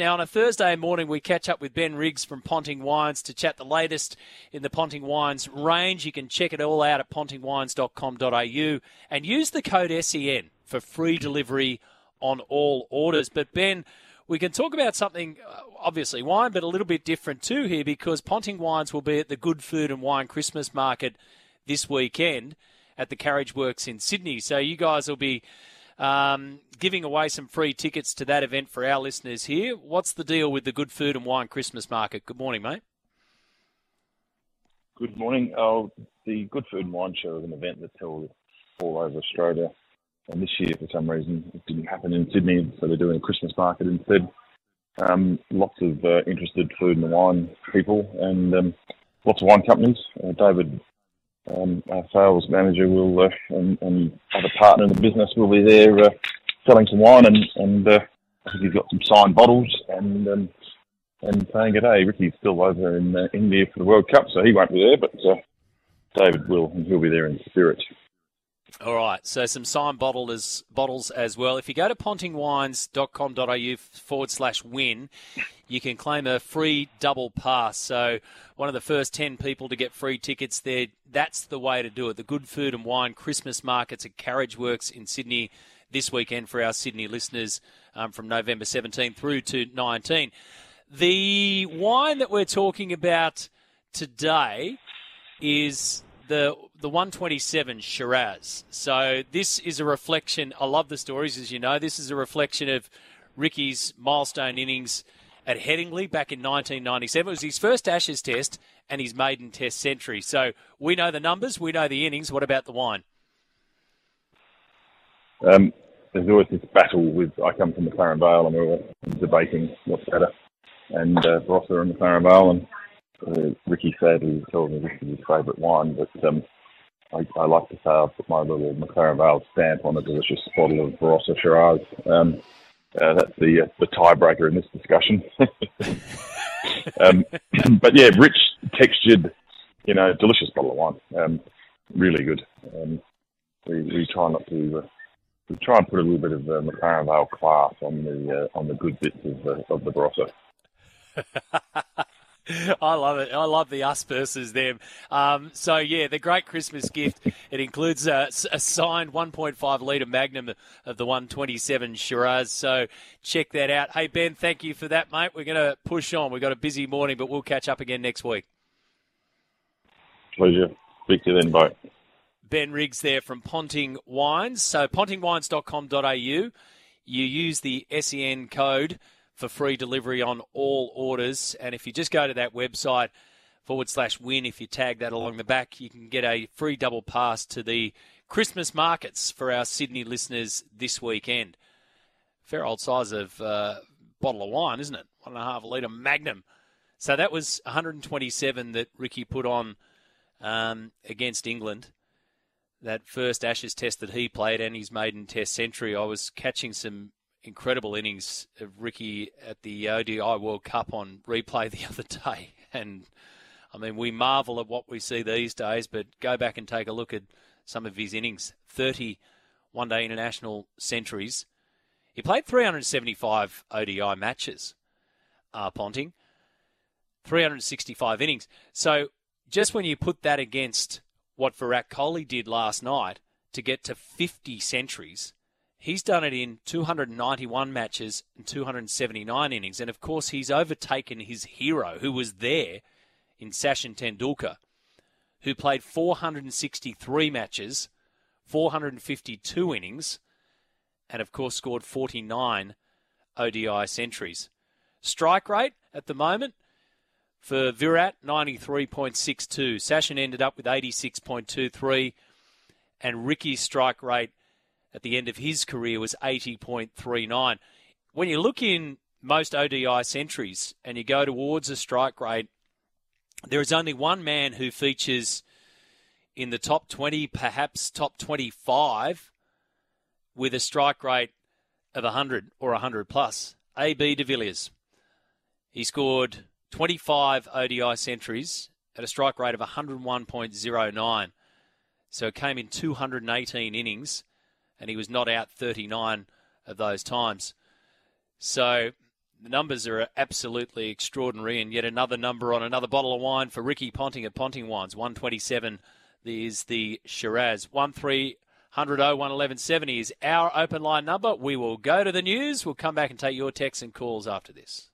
Now, on a Thursday morning, we catch up with Ben Riggs from Ponting Wines to chat the latest in the Ponting Wines range. You can check it all out at pontingwines.com.au and use the code SEN for free delivery on all orders. But, Ben, we can talk about something, obviously wine, but a little bit different too here, because Ponting Wines will be at the Good Food and Wine Christmas Market this weekend at the Carriage Works in Sydney. So you guys will be giving away some free tickets to that event for our listeners here. What's the deal with the Good Food and Wine Christmas Market? Good morning, mate. Good morning. The Good Food and Wine Show is an event that's held all over Australia. And this year, for some reason, it didn't happen in Sydney, so they're doing a Christmas market instead. Lots of interested food and wine people and lots of wine companies. David, our sales manager, will and other partner in the business will be there selling some wine, and I think he's got some signed bottles and saying good day. Ricky's still over in India for the World Cup, so he won't be there, but David will, and he'll be there in spirit. All right, so some signed bottles as well. If you go to pontingwines.com.au/win, you can claim a free double pass. So one of the first 10 people to get free tickets there, that's the way to do it. The Good Food and Wine Christmas Markets at Carriage Works in Sydney this weekend for our Sydney listeners from November 17 through to 19. The wine that we're talking about today is the 127 Shiraz. So this is a reflection, I love the stories, as you know, this is a reflection of Ricky's milestone innings at Headingley back in 1997. It was his first Ashes test and his maiden test century. So we know the numbers, we know the innings. What about the wine? There's always this battle with, I come from McLaren Vale and we're all debating what's better, and Barossa and McLaren Vale, and Ricky sadly told me this is his favourite wine, but I like to say I'll put my little McLaren Vale stamp on a delicious bottle of Barossa Shiraz. That's the tiebreaker in this discussion. But yeah, rich, textured, you know, delicious bottle of wine. Really good. We try not to we try and put a little bit of McLaren Vale class on the good bits of the Barossa. I love it. I love the us versus them. So, yeah, the great Christmas gift. It includes a signed 1.5 litre magnum of the 127 Shiraz. So check that out. Hey, Ben, thank you for that, mate. We're going to push on. We've got a busy morning, but we'll catch up again next week. Pleasure. Speak to you then. Bye. Ben Riggs there from Ponting Wines. So pontingwines.com.au. You use the SEN code for free delivery on all orders. And if you just go to that website, /win, if you tag that along the back, you can get a free double pass to the Christmas markets for our Sydney listeners this weekend. Fair old size of bottle of wine, isn't it? 1.5 litre magnum. So that was 127 that Ricky put on against England. That first Ashes test that he played and his maiden test century. I was catching some incredible innings of Ricky at the ODI World Cup on replay the other day. And, I mean, we marvel at what we see these days, but go back and take a look at some of his innings. 30 one-day international centuries. He played 375 ODI matches, Ponting. 365 innings. So just when you put that against what Virat Kohli did last night to get to 50 centuries, he's done it in 291 matches and 279 innings. And, of course, he's overtaken his hero, who was there in Sachin Tendulkar, who played 463 matches, 452 innings, and, of course, scored 49 ODI centuries. Strike rate at the moment for Virat, 93.62. Sachin ended up with 86.23. And Ricky's strike rate at the end of his career was 80.39. When you look in most ODI centuries and you go towards a strike rate, there is only one man who features in the top 20, perhaps top 25, with a strike rate of 100 or 100 plus, A.B. de Villiers. He scored 25 ODI centuries at a strike rate of 101.09. So it came in 218 innings, and he was not out 39 of those times. So The numbers are absolutely extraordinary, and yet another number on another bottle of wine for Ricky Ponting at Ponting Wines. 127 is the Shiraz. 1300 011 70 is our open line number. We will go to the news. We'll come back and take your texts and calls after this.